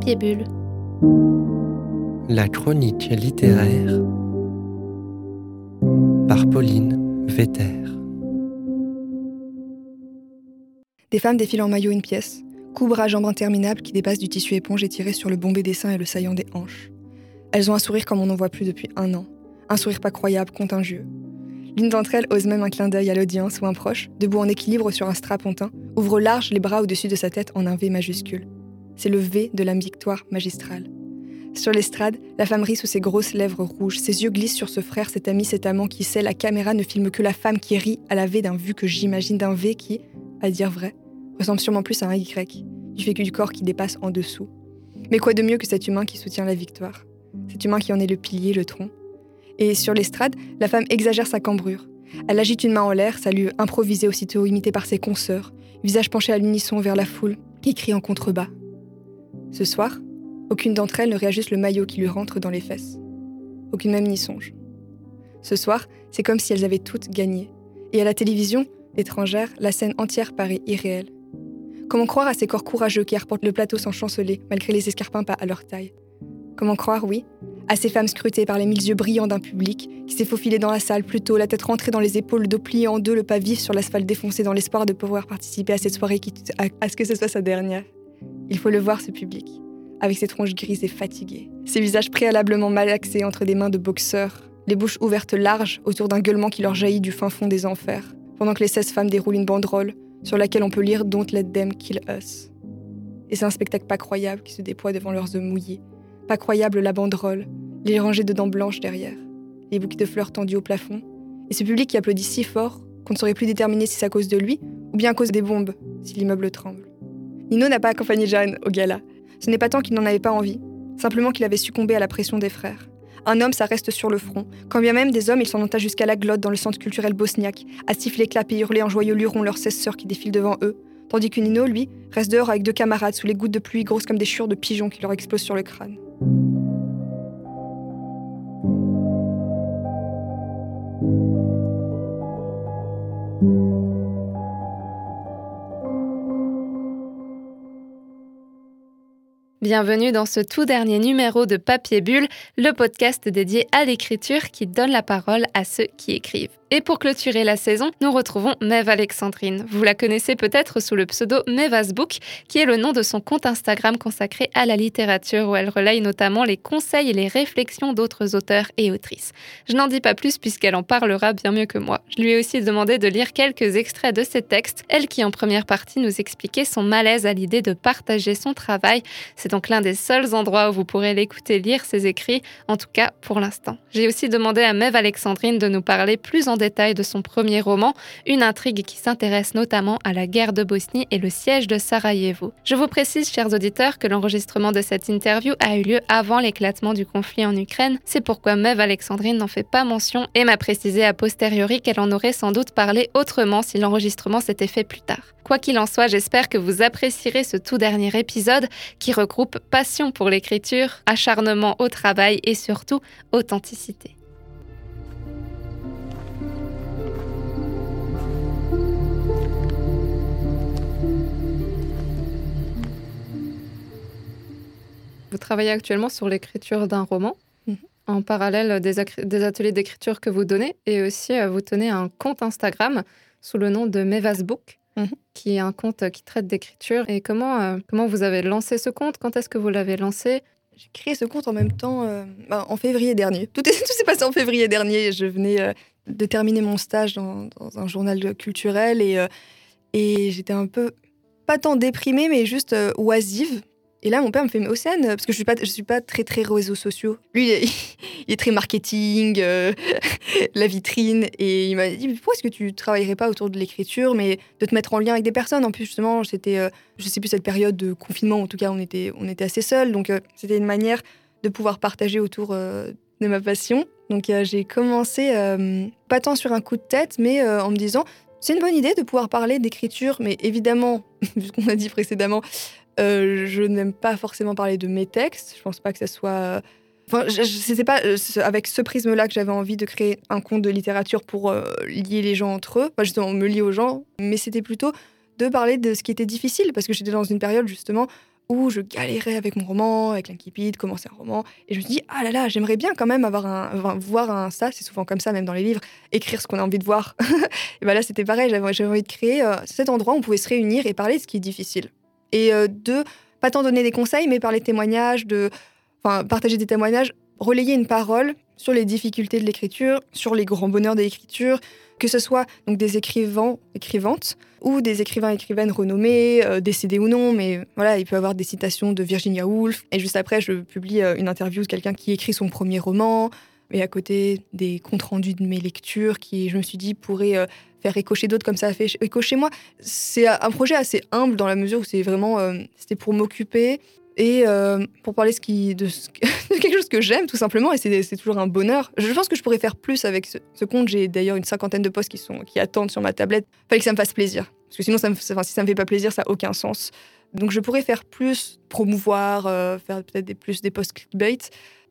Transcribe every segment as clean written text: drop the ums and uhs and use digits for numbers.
Papier Bulle. La chronique littéraire par Pauline Vetter. Des femmes défilent en maillot une pièce, coubre à jambes interminables qui dépassent du tissu éponge étiré sur le bombé des seins et le saillant des hanches. Elles ont un sourire comme on n'en voit plus depuis un an. Un sourire pas croyable, contagieux. L'une d'entre elles ose même un clin d'œil à l'audience ou un proche, debout en équilibre sur un strapontin, ouvre large les bras au-dessus de sa tête en un V majuscule. C'est le V de la victoire magistrale. Sur l'estrade, la femme rit sous ses grosses lèvres rouges, ses yeux glissent sur ce frère, cet ami, cet amant qui sait, la caméra ne filme que la femme qui rit à la V d'un vu que j'imagine, d'un V qui, à dire vrai, ressemble sûrement plus à un Y, du fait que du corps qui dépasse en dessous. Mais quoi de mieux que cet humain qui soutient la victoire ? Cet humain qui en est le pilier, le tronc. Et sur l'estrade, la femme exagère sa cambrure. Elle agite une main en l'air, salut improvisé aussitôt imité par ses consoeurs, visage penché à l'unisson vers la foule, qui crie en contrebas. Ce soir, aucune d'entre elles ne réajuste le maillot qui lui rentre dans les fesses. Aucune même n'y songe. Ce soir, c'est comme si elles avaient toutes gagné. Et à la télévision, étrangère, la scène entière paraît irréelle. Comment croire à ces corps courageux qui arpentent le plateau sans chanceler, malgré les escarpins pas à leur taille ? Comment croire, oui, à ces femmes scrutées par les mille yeux brillants d'un public qui s'est faufilé dans la salle plus tôt, la tête rentrée dans les épaules, dos plié en deux, le pas vif sur l'asphalte défoncé dans l'espoir de pouvoir participer à cette soirée à ce que ce soit sa dernière. Il faut le voir, ce public, avec ses tronches grises et fatiguées, ses visages préalablement malaxés entre des mains de boxeurs, les bouches ouvertes larges autour d'un gueulement qui leur jaillit du fin fond des enfers, pendant que les 16 femmes déroulent une banderole, sur laquelle on peut lire « Don't let them kill us ». Et c'est un spectacle pas croyable qui se déploie devant leurs œufs mouillés. Pas croyable la banderole, les rangées de dents blanches derrière, les bouquets de fleurs tendus au plafond, et ce public qui applaudit si fort qu'on ne saurait plus déterminer si c'est à cause de lui ou bien à cause des bombes, si l'immeuble tremble. Nino n'a pas accompagné Jeanne au gala. Ce n'est pas tant qu'il n'en avait pas envie, simplement qu'il avait succombé à la pression des frères. Un homme, ça reste sur le front. Quand bien même des hommes, ils s'en entassent jusqu'à la glotte dans le centre culturel bosniaque, à siffler, clapper, hurler en joyeux luron leurs 16 sœurs qui défilent devant eux, tandis que Nino, lui, reste dehors avec deux camarades sous les gouttes de pluie grosses comme des chiures de pigeons qui leur explosent sur le crâne. Bienvenue dans ce tout dernier numéro de Papier Bulle, le podcast dédié à l'écriture qui donne la parole à ceux qui écrivent. Et pour clôturer la saison, nous retrouvons Maëve Alexandrine. Vous la connaissez peut-être sous le pseudo Maëve's Book, qui est le nom de son compte Instagram consacré à la littérature, où elle relaye notamment les conseils et les réflexions d'autres auteurs et autrices. Je n'en dis pas plus puisqu'elle en parlera bien mieux que moi. Je lui ai aussi demandé de lire quelques extraits de ses textes, elle qui en première partie nous expliquait son malaise à l'idée de partager son travail. C'est donc l'un des seuls endroits où vous pourrez l'écouter lire ses écrits, en tout cas pour l'instant. J'ai aussi demandé à Maëve Alexandrine de nous parler plus en détail de son premier roman, une intrigue qui s'intéresse notamment à la guerre de Bosnie et le siège de Sarajevo. Je vous précise, chers auditeurs, que l'enregistrement de cette interview a eu lieu avant l'éclatement du conflit en Ukraine, c'est pourquoi Maëve Alexandrine n'en fait pas mention et m'a précisé a posteriori qu'elle en aurait sans doute parlé autrement si l'enregistrement s'était fait plus tard. Quoi qu'il en soit, j'espère que vous apprécierez ce tout dernier épisode qui regroupe passion pour l'écriture, acharnement au travail et surtout authenticité. Vous travaillez actuellement sur l'écriture d'un roman, en parallèle des ateliers d'écriture que vous donnez, et aussi vous tenez un compte Instagram sous le nom de Maëve's Book, qui est un compte qui traite d'écriture. Et comment vous avez lancé ce compte ? Quand est-ce que vous l'avez lancé ? J'ai créé ce compte en même temps, en février dernier. Tout s'est passé en février dernier. Je venais de terminer mon stage dans un journal culturel et j'étais un peu, pas tant déprimée, mais juste oisive. Et là, mon père me fait « Mais Océane, parce que je suis pas très, très réseaux sociaux. » Lui, il est très marketing, la vitrine. Et il m'a dit « Pourquoi est-ce que tu travaillerais pas autour de l'écriture, mais de te mettre en lien avec des personnes ?» En plus, justement, c'était, je sais plus, cette période de confinement. En tout cas, on était assez seuls. Donc, c'était une manière de pouvoir partager autour de ma passion. Donc, j'ai commencé, pas tant sur un coup de tête, mais en me disant « C'est une bonne idée de pouvoir parler d'écriture. » Mais évidemment, vu qu'on a dit précédemment... je n'aime pas forcément parler de mes textes. Je pense pas que ça soit... Enfin, c'était pas avec ce prisme-là que j'avais envie de créer un compte de littérature pour lier les gens entre eux. Enfin, justement, on me lie aux gens. Mais c'était plutôt de parler de ce qui était difficile, parce que j'étais dans une période, justement, où je galérais avec mon roman, avec l'incipit, commencer un roman. Et je me suis dit, ah là là, j'aimerais bien quand même avoir voir c'est souvent comme ça, même dans les livres, écrire ce qu'on a envie de voir. Et ben là, c'était pareil, j'avais envie de créer cet endroit où on pouvait se réunir et parler de ce qui est difficile. Et de, pas tant donner des conseils, mais parler de témoignages, partager des témoignages, relayer une parole sur les difficultés de l'écriture, sur les grands bonheurs de l'écriture, que ce soit donc des écrivains, écrivantes, ou des écrivains, écrivaines renommés, décédés ou non, mais voilà, il peut y avoir des citations de Virginia Woolf. Et juste après, je publie une interview de quelqu'un qui écrit son premier roman, et à côté des comptes rendus de mes lectures qui, je me suis dit, pourraient faire écho chez d'autres comme ça a fait écho chez moi. C'est un projet assez humble dans la mesure où c'est vraiment, c'était pour m'occuper et pour parler de quelque chose que j'aime tout simplement, et c'est toujours un bonheur. Je pense que je pourrais faire plus avec ce compte. J'ai d'ailleurs une 50aine de posts qui attendent sur ma tablette. Fallait que ça me fasse plaisir, parce que sinon, si ça me fait pas plaisir, ça a aucun sens. Donc je pourrais faire plus, promouvoir, faire peut-être des posts clickbait,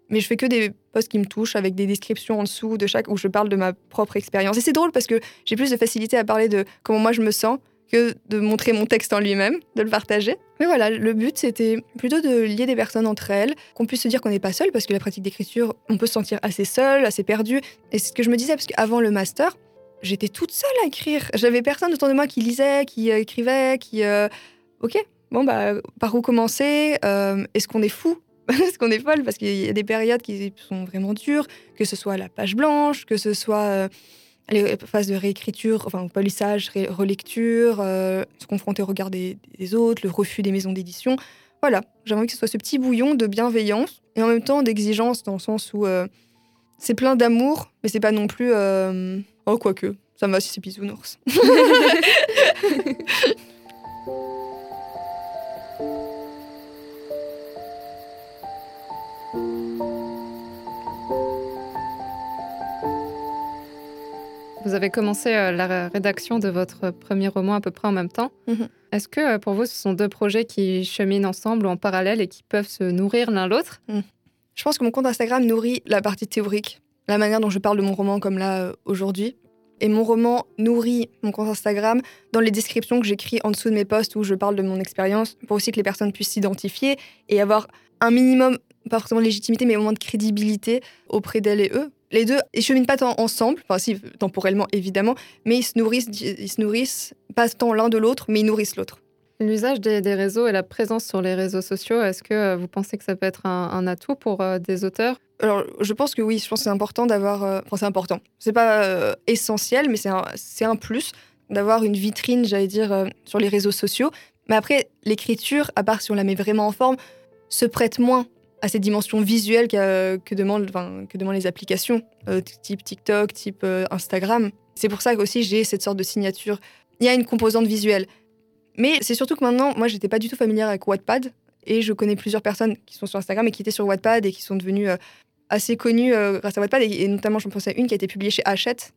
mais je fais que des posts qui me touchent, avec des descriptions en dessous de chaque, où je parle de ma propre expérience. Et c'est drôle parce que j'ai plus de facilité à parler de comment moi je me sens, que de montrer mon texte en lui-même, de le partager. Mais voilà, le but, c'était plutôt de lier des personnes entre elles, qu'on puisse se dire qu'on n'est pas seul, parce que la pratique d'écriture, on peut se sentir assez seul, assez perdu. Et c'est ce que je me disais, parce qu'avant le master, j'étais toute seule à écrire. J'avais personne autour de moi qui lisait, qui écrivait, qui... Ok, bon, bah, par où commencer ? Est-ce qu'on est fou ? Est-ce qu'on est folle ? Parce qu'il y a des périodes qui sont vraiment dures, que ce soit la page blanche, que ce soit... les phases de réécriture, enfin, polissage, relecture, se confronter au regard des autres, le refus des maisons d'édition. Voilà, j'avais envie que ce soit ce petit bouillon de bienveillance et en même temps d'exigence, dans le sens où c'est plein d'amour, mais c'est pas non plus... Oh, quoique, ça me va si c'est bisounours. Vous avez commencé la rédaction de votre premier roman à peu près en même temps. Mm-hmm. Est-ce que pour vous, ce sont deux projets qui cheminent ensemble ou en parallèle et qui peuvent se nourrir l'un l'autre ? Je pense que mon compte Instagram nourrit la partie théorique, la manière dont je parle de mon roman comme là aujourd'hui. Et mon roman nourrit mon compte Instagram dans les descriptions que j'écris en dessous de mes posts où je parle de mon expérience, pour aussi que les personnes puissent s'identifier et avoir un minimum, pas forcément de légitimité, mais au moins de crédibilité auprès d'elles et eux. Les deux, ils cheminent pas tant ensemble, enfin si, temporellement évidemment, mais ils se nourrissent pas tant l'un de l'autre, mais ils nourrissent l'autre. L'usage des réseaux et la présence sur les réseaux sociaux, est-ce que vous pensez que ça peut être un atout pour des auteurs ? Alors, je pense que oui, je pense que c'est important d'avoir... c'est important. C'est pas essentiel, mais c'est un plus d'avoir une vitrine, j'allais dire, sur les réseaux sociaux. Mais après, l'écriture, à part si on la met vraiment en forme, se prête moins à ces dimensions visuelles que demandent les applications, type TikTok, type Instagram. C'est pour ça qu'aussi j'ai cette sorte de signature. Il y a une composante visuelle. Mais c'est surtout que maintenant, moi, j'étais pas du tout familière avec Wattpad, et je connais plusieurs personnes qui sont sur Instagram et qui étaient sur Wattpad et qui sont devenues assez connues grâce à Wattpad. Et notamment, je pense à une qui a été publiée chez Hachette.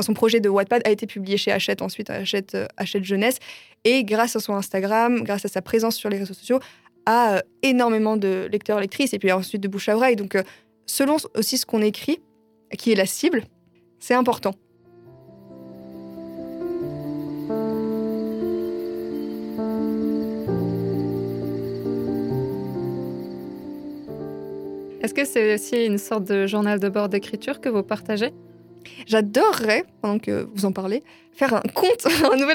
Son projet de Wattpad a été publié chez Hachette ensuite, Hachette Jeunesse. Et grâce à son Instagram, grâce à sa présence sur les réseaux sociaux, à énormément de lecteurs, lectrices, et puis ensuite de bouche à oreille. Donc, selon aussi ce qu'on écrit, qui est la cible, c'est important. Est-ce que c'est aussi une sorte de journal de bord d'écriture que vous partagez ? J'adorerais, pendant que vous en parlez, faire un compte,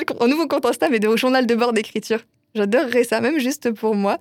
un nouveau compte Insta, mais de journal de bord d'écriture. J'adorerais ça, même juste pour moi.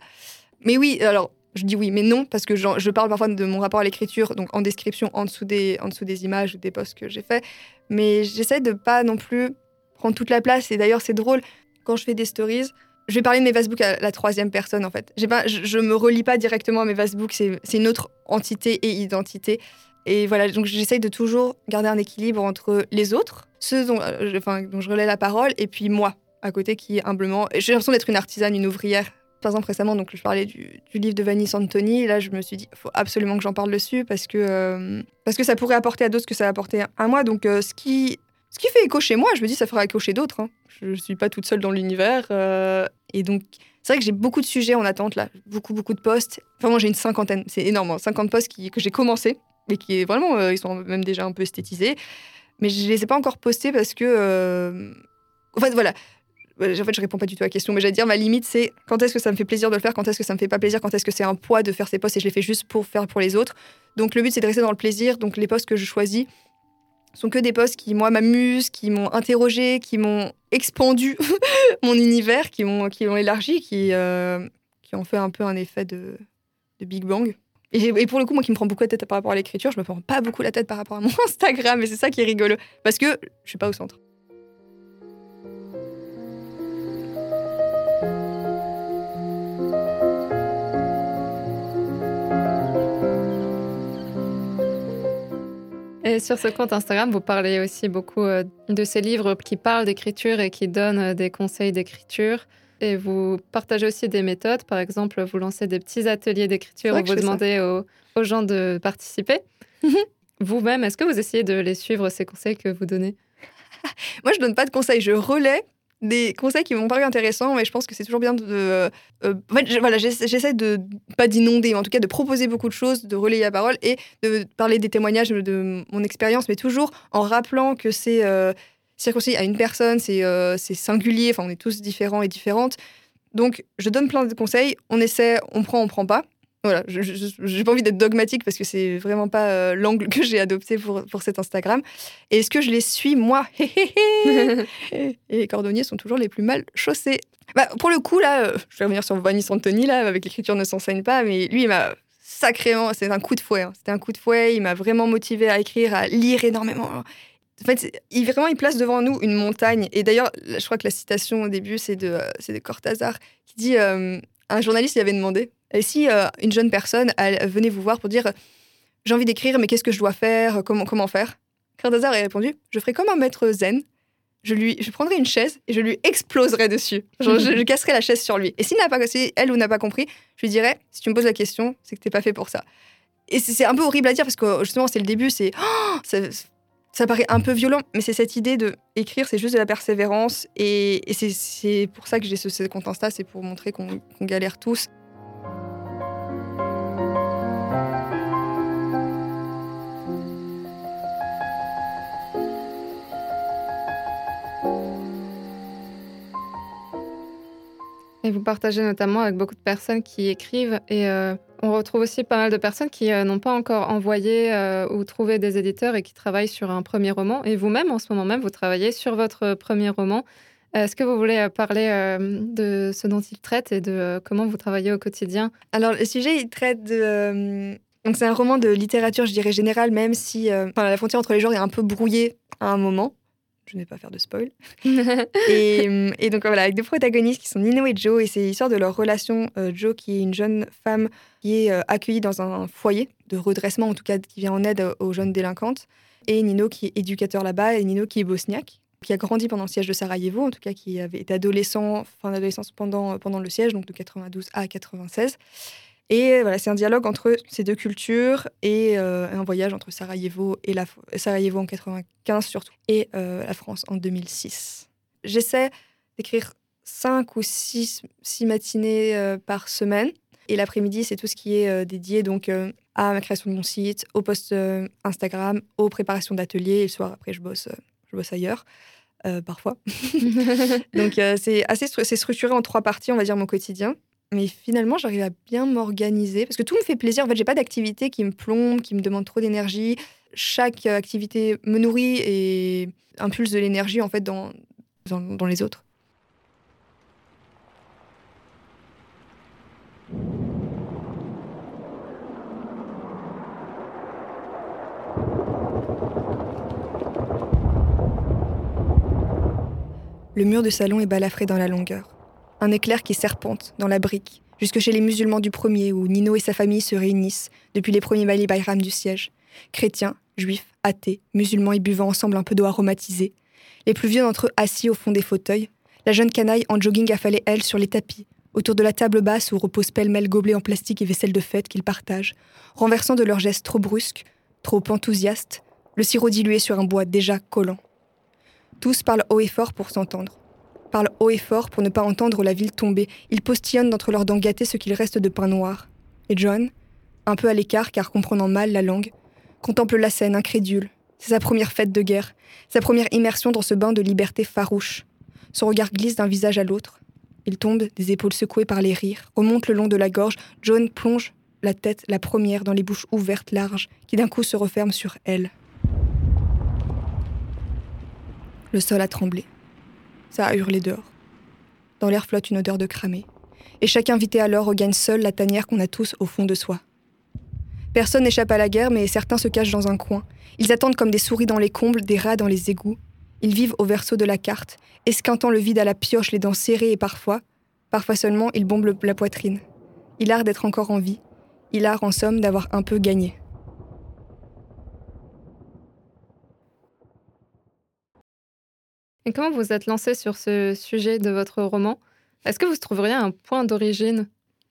Mais oui, alors, je dis oui, mais non, parce que je parle parfois de mon rapport à l'écriture, donc en description, en dessous des images ou des posts que j'ai faits. Mais j'essaie de pas non plus prendre toute la place. Et d'ailleurs, c'est drôle, quand je fais des stories, je vais parler de Maëve's Book à la troisième personne, en fait. Je me relie pas directement à Maëve's Book, c'est une autre entité et identité. Et voilà, donc j'essaie de toujours garder un équilibre entre les autres, ceux dont je relais la parole, et puis moi, à côté, qui humblement... J'ai l'impression d'être une artisane, une ouvrière. Par exemple, récemment, donc, je parlais du livre de Vanny Santoni. Là, je me suis dit, il faut absolument que j'en parle dessus parce que ça pourrait apporter à d'autres ce que ça a apporté à moi. Donc, ce qui fait écho chez moi, je me dis, ça fera écho chez d'autres. Hein. Je ne suis pas toute seule dans l'univers. Et donc, c'est vrai que j'ai beaucoup de sujets en attente, là. Beaucoup, beaucoup de posts. Enfin, moi, j'ai une 50aine. C'est énorme. 50 posts que j'ai commencé et qui, vraiment, ils sont même déjà un peu esthétisés. Mais je ne les ai pas encore postés parce que... En fait, voilà... En fait, je réponds pas du tout à la question, mais j'allais dire, ma limite, c'est quand est-ce que ça me fait plaisir de le faire, quand est-ce que ça me fait pas plaisir, quand est-ce que c'est un poids de faire ces posts et je les fais juste pour faire pour les autres. Donc, le but, c'est de rester dans le plaisir. Donc, les posts que je choisis sont que des posts qui, moi, m'amusent, qui m'ont interrogée, qui m'ont expandu mon univers, qui m'ont élargi, qui ont fait un peu un effet de Big Bang. Et pour le coup, moi qui me prends beaucoup la tête par rapport à l'écriture, je me prends pas beaucoup la tête par rapport à mon Instagram, et c'est ça qui est rigolo, parce que je suis pas au centre. Et sur ce compte Instagram, vous parlez aussi beaucoup de ces livres qui parlent d'écriture et qui donnent des conseils d'écriture. Et vous partagez aussi des méthodes. Par exemple, vous lancez des petits ateliers d'écriture où vous demandez aux gens de participer. Vous-même, est-ce que vous essayez de les suivre, ces conseils que vous donnez? Moi, je ne donne pas de conseils. Je relais des conseils qui m'ont paru intéressants, mais je pense que c'est toujours bien de... en fait, j'essaie de... Pas d'inonder, mais en tout cas de proposer beaucoup de choses, de relayer la parole et de parler des témoignages de mon expérience, mais toujours en rappelant que c'est... circoncis à une personne, c'est singulier, enfin, on est tous différents et différentes. Donc, je donne plein de conseils, on essaie, on prend pas. Voilà, j'ai pas envie d'être dogmatique parce que c'est vraiment pas l'angle que j'ai adopté pour cet Instagram. Et est-ce que je les suis, moi? Et les cordonniers sont toujours les plus mal chaussés. Bah, pour le coup, là, je vais revenir sur Vanny Santoni, là, avec l'écriture ne s'enseigne pas, mais lui, il m'a... sacrément, c'est un coup de fouet. Hein. C'était un coup de fouet, il m'a vraiment motivée à écrire, à lire énormément. En fait, il place devant nous une montagne. Et d'ailleurs, je crois que la citation au début, c'est de Cortázar, qui dit un journaliste lui avait demandé si une jeune personne venait vous voir pour dire « J'ai envie d'écrire, mais qu'est-ce que je dois faire? Comment faire ?» Cortázar a répondu « Je ferai comme un maître zen, je prendrai une chaise et je lui exploserai dessus. Genre, je casserai la chaise sur lui. Et si elle ou n'a pas compris, je lui dirai « Si tu me poses la question, c'est que t'es pas fait pour ça. » Et c'est un peu horrible à dire parce que justement, c'est le début, c'est... Oh, ça paraît un peu violent, mais c'est cette idée de écrire, c'est juste de la persévérance. Et c'est pour ça que j'ai ce compte Insta, c'est pour montrer qu'on galère tous. Et vous partagez notamment avec beaucoup de personnes qui écrivent et... On retrouve aussi pas mal de personnes qui n'ont pas encore envoyé ou trouvé des éditeurs et qui travaillent sur un premier roman. Et vous-même, en ce moment même, vous travaillez sur votre premier roman. Est-ce que vous voulez parler de ce dont il traite et de comment vous travaillez au quotidien? Alors, le sujet, il traite de... Donc, c'est un roman de littérature, je dirais, générale, même si la frontière entre les genres est un peu brouillée à un moment. Je ne vais pas faire de spoil. et donc voilà, avec deux protagonistes qui sont Nino et Joe, et c'est l'histoire de leur relation. Joe, qui est une jeune femme qui est accueillie dans un foyer de redressement, en tout cas qui vient en aide aux jeunes délinquantes, et Nino qui est éducateur là-bas, et Nino qui est bosniaque, qui a grandi pendant le siège de Sarajevo, en tout cas qui avait été adolescent, fin d'adolescence pendant le siège, donc de 92 à 96. Et voilà, c'est un dialogue entre ces deux cultures et un voyage entre Sarajevo et Sarajevo en 95 surtout et la France en 2006. J'essaie d'écrire 5 ou 6 matinées par semaine. Et l'après-midi, c'est tout ce qui est dédié donc à ma création de mon site, aux posts Instagram, aux préparations d'ateliers. Et le soir, après, je bosse ailleurs. Parfois. Donc, c'est assez structuré en 3 parties, on va dire, mon quotidien. Mais finalement, j'arrive à bien m'organiser parce que tout me fait plaisir. En fait, j'ai pas d'activité qui me plombe, qui me demande trop d'énergie. Chaque activité me nourrit et impulse de l'énergie en fait dans les autres. Le mur de salon est balafré dans la longueur. Un éclair qui serpente dans la brique, jusque chez les musulmans du premier, où Nino et sa famille se réunissent depuis les premiers Bali Bayram du siège. Chrétiens, juifs, athées, musulmans et buvant ensemble un peu d'eau aromatisée. Les plus vieux d'entre eux assis au fond des fauteuils. La jeune canaille en jogging affalée, elle, sur les tapis, autour de la table basse où reposent pêle-mêle gobelets en plastique et vaisselle de fête qu'ils partagent, renversant de leurs gestes trop brusques, trop enthousiastes, le sirop dilué sur un bois déjà collant. Tous parlent haut et fort pour s'entendre. Parlent haut et fort pour ne pas entendre la ville tomber. Ils postillonnent d'entre leurs dents gâtées ce qu'il reste de pain noir. Et John, un peu à l'écart car comprenant mal la langue, contemple la scène incrédule. C'est sa première fête de guerre, sa première immersion dans ce bain de liberté farouche. Son regard glisse d'un visage à l'autre. Il tombe, des épaules secouées par les rires, remonte le long de la gorge. Joan plonge la tête, la première, dans les bouches ouvertes larges, qui d'un coup se referment sur elle. Le sol a tremblé. Ça a hurlé dehors. Dans l'air flotte une odeur de cramé. Et chaque invité alors regagne seul la tanière qu'on a tous au fond de soi. Personne n'échappe à la guerre, mais certains se cachent dans un coin. Ils attendent comme des souris dans les combles, des rats dans les égouts. Ils vivent au verso de la carte, esquintant le vide à la pioche, les dents serrées et parfois seulement, ils bombent la poitrine. Il a d'être encore en vie. Il a, en somme, d'avoir un peu gagné. Et comment vous êtes lancé sur ce sujet de votre roman ? Est-ce que vous trouveriez un point d'origine ?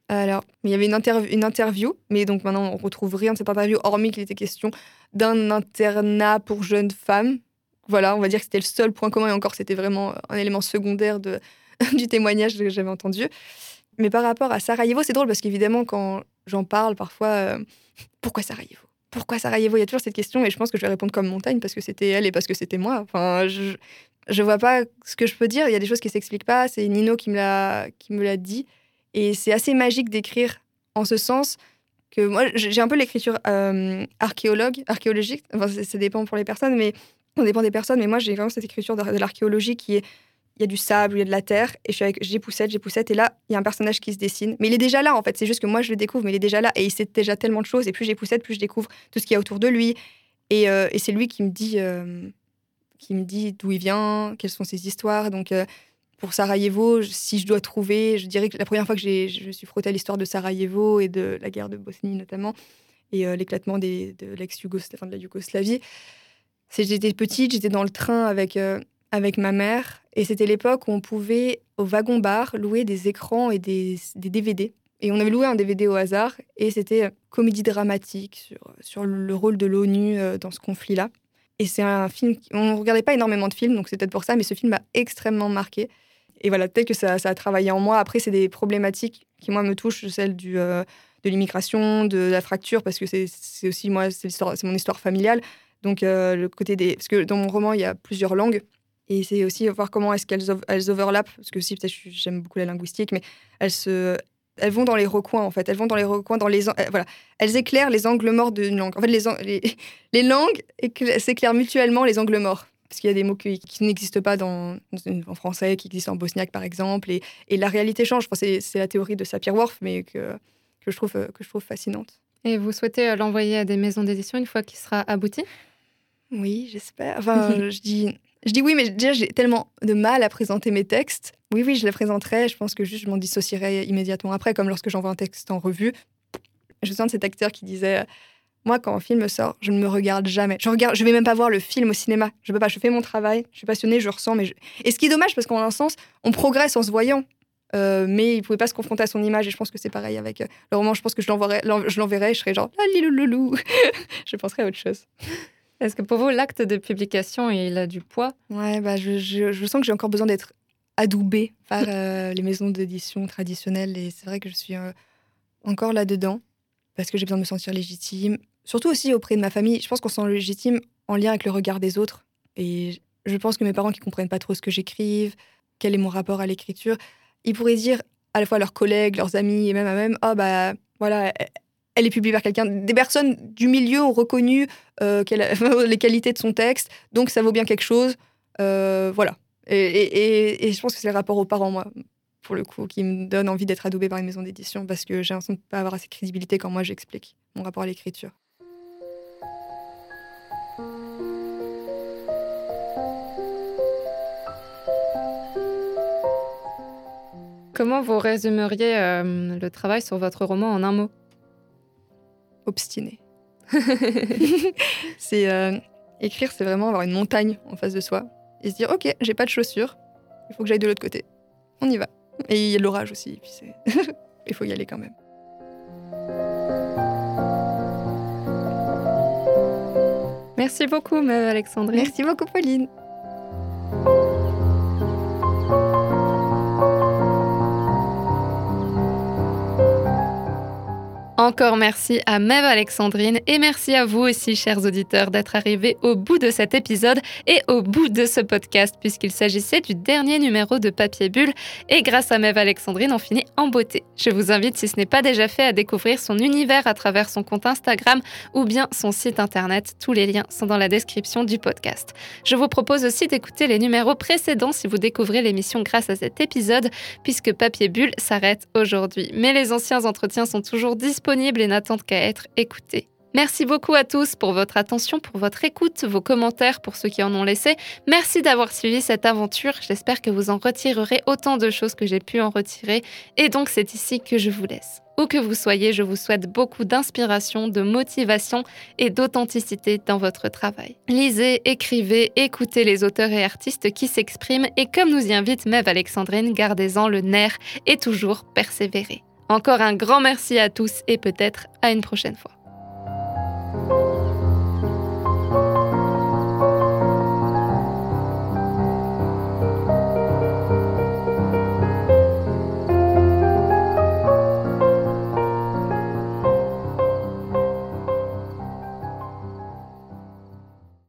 Alors, il y avait une interview, mais donc maintenant on retrouve rien de cette interview, hormis qu'il était question d'un internat pour jeunes femmes. Voilà, on va dire que c'était le seul point commun, et encore c'était vraiment un élément secondaire du témoignage que j'avais entendu. Mais par rapport à Sarajevo, c'est drôle parce qu'évidemment quand j'en parle parfois, pourquoi Sarajevo ? Pourquoi Sarajevo ? Il y a toujours cette question, et je pense que je vais répondre comme Montaigne parce que c'était elle et parce que c'était moi. Enfin, je vois pas ce que je peux dire. Il y a des choses qui s'expliquent pas. C'est Nino qui me l'a dit. Et c'est assez magique d'écrire en ce sens que moi, j'ai un peu l'écriture archéologique. Enfin, ça dépend pour les personnes, mais on dépend des personnes. Mais moi, j'ai vraiment cette écriture de l'archéologie qui est... Il y a du sable, il y a de la terre. Et je suis avec J'ai poussette. Et là, il y a un personnage qui se dessine. Mais il est déjà là, en fait. C'est juste que moi, je le découvre, mais il est déjà là. Et il sait déjà tellement de choses. Et plus j'ai poussette, plus je découvre tout ce qu'il y a autour de lui. Et c'est lui qui me dit d'où il vient, quelles sont ses histoires. Donc, pour Sarajevo, si je dois trouver, je dirais que la première fois que je me suis frottée à l'histoire de Sarajevo et de la guerre de Bosnie notamment, et l'éclatement de l'ex-Yougoslavie, de la Yougoslavie, c'est que j'étais petite, j'étais dans le train avec ma mère, et c'était l'époque où on pouvait, au wagon-bar, louer des écrans et des DVD. Et on avait loué un DVD au hasard, et c'était comédie dramatique sur le rôle de l'ONU dans ce conflit-là. Et c'est un film... On ne regardait pas énormément de films, donc c'est peut-être pour ça, mais ce film m'a extrêmement marquée. Et voilà, peut-être que ça a travaillé en moi. Après, c'est des problématiques qui, moi, me touchent, celles de l'immigration, de la fracture, parce que c'est aussi, moi, c'est mon histoire familiale. Donc, le côté des... Parce que dans mon roman, il y a plusieurs langues. Et c'est aussi voir comment est-ce qu'elles overlappent. Parce que aussi, peut-être, j'aime beaucoup la linguistique, mais elles vont dans les recoins, en fait. Elles vont dans les recoins, voilà. Elles éclairent les angles morts d'une langue. En fait, les langues s'éclairent mutuellement les angles morts. Parce qu'il y a des mots qui n'existent pas en français, qui existent en bosniaque, par exemple. Et la réalité change. Enfin, c'est la théorie de Sapir-Whorf, mais que je trouve fascinante. Et vous souhaitez l'envoyer à des maisons d'édition une fois qu'il sera abouti ? Oui, j'espère. Enfin, je dis oui, mais déjà, j'ai tellement de mal à présenter mes textes. Oui, je les présenterai. Je pense que juste, je m'en dissocierai immédiatement après, comme lorsque j'envoie un texte en revue. Je me souviens de cet acteur qui disait « Moi, quand un film sort, je ne me regarde jamais. Je vais même pas voir le film au cinéma. Je peux pas. Je fais mon travail. Je suis passionnée, je ressens. » Et ce qui est dommage, parce qu'en un sens, on progresse en se voyant. Mais il pouvait pas se confronter à son image. Et je pense que c'est pareil avec le roman. Je pense que je l'enverrai. Je serai genre « Lalilouloulou ». Je penserai à autre chose. Est-ce que pour vous, l'acte de publication, il a du poids ? Ouais, je sens que j'ai encore besoin d'être adoubée par les maisons d'édition traditionnelles. Et c'est vrai que je suis encore là-dedans, parce que j'ai besoin de me sentir légitime. Surtout aussi auprès de ma famille. Je pense qu'on se sent légitime en lien avec le regard des autres. Et je pense que mes parents qui ne comprennent pas trop ce que j'écrive, quel est mon rapport à l'écriture, ils pourraient dire à la fois à leurs collègues, leurs amis et même à eux-mêmes, « Oh, bah, voilà... » Elle est publiée par quelqu'un. Des personnes du milieu ont reconnu les qualités de son texte, donc ça vaut bien quelque chose. Voilà. Et je pense que c'est le rapport aux parents, moi, pour le coup, qui me donne envie d'être adoubée par une maison d'édition, parce que j'ai l'impression de ne pas avoir assez de crédibilité quand moi j'explique mon rapport à l'écriture. Comment vous résumeriez le travail sur votre roman en un mot ? Obstiné. Écrire, c'est vraiment avoir une montagne en face de soi et se dire « Ok, j'ai pas de chaussures, il faut que j'aille de l'autre côté. On y va. » Et il y a l'orage aussi, et puis il faut y aller quand même. Merci beaucoup, Maëve Alexandrine. Merci beaucoup, Pauline. En Encore merci à Maëve Alexandrine et merci à vous aussi, chers auditeurs, d'être arrivés au bout de cet épisode et au bout de ce podcast, puisqu'il s'agissait du dernier numéro de Papier Bulle. Et grâce à Maëve Alexandrine, on finit en beauté. Je vous invite, si ce n'est pas déjà fait, à découvrir son univers à travers son compte Instagram ou bien son site internet. Tous les liens sont dans la description du podcast. Je vous propose aussi d'écouter les numéros précédents si vous découvrez l'émission grâce à cet épisode, puisque Papier Bulle s'arrête aujourd'hui. Mais les anciens entretiens sont toujours disponibles et n'attendent qu'à être écoutés. Merci beaucoup à tous pour votre attention, pour votre écoute, vos commentaires pour ceux qui en ont laissé. Merci d'avoir suivi cette aventure. J'espère que vous en retirerez autant de choses que j'ai pu en retirer. Et donc, c'est ici que je vous laisse. Où que vous soyez, je vous souhaite beaucoup d'inspiration, de motivation et d'authenticité dans votre travail. Lisez, écrivez, écoutez les auteurs et artistes qui s'expriment et comme nous y invite Maëve Alexandrine, gardez-en le nerf et toujours persévérez. Encore un grand merci à tous et peut-être à une prochaine fois.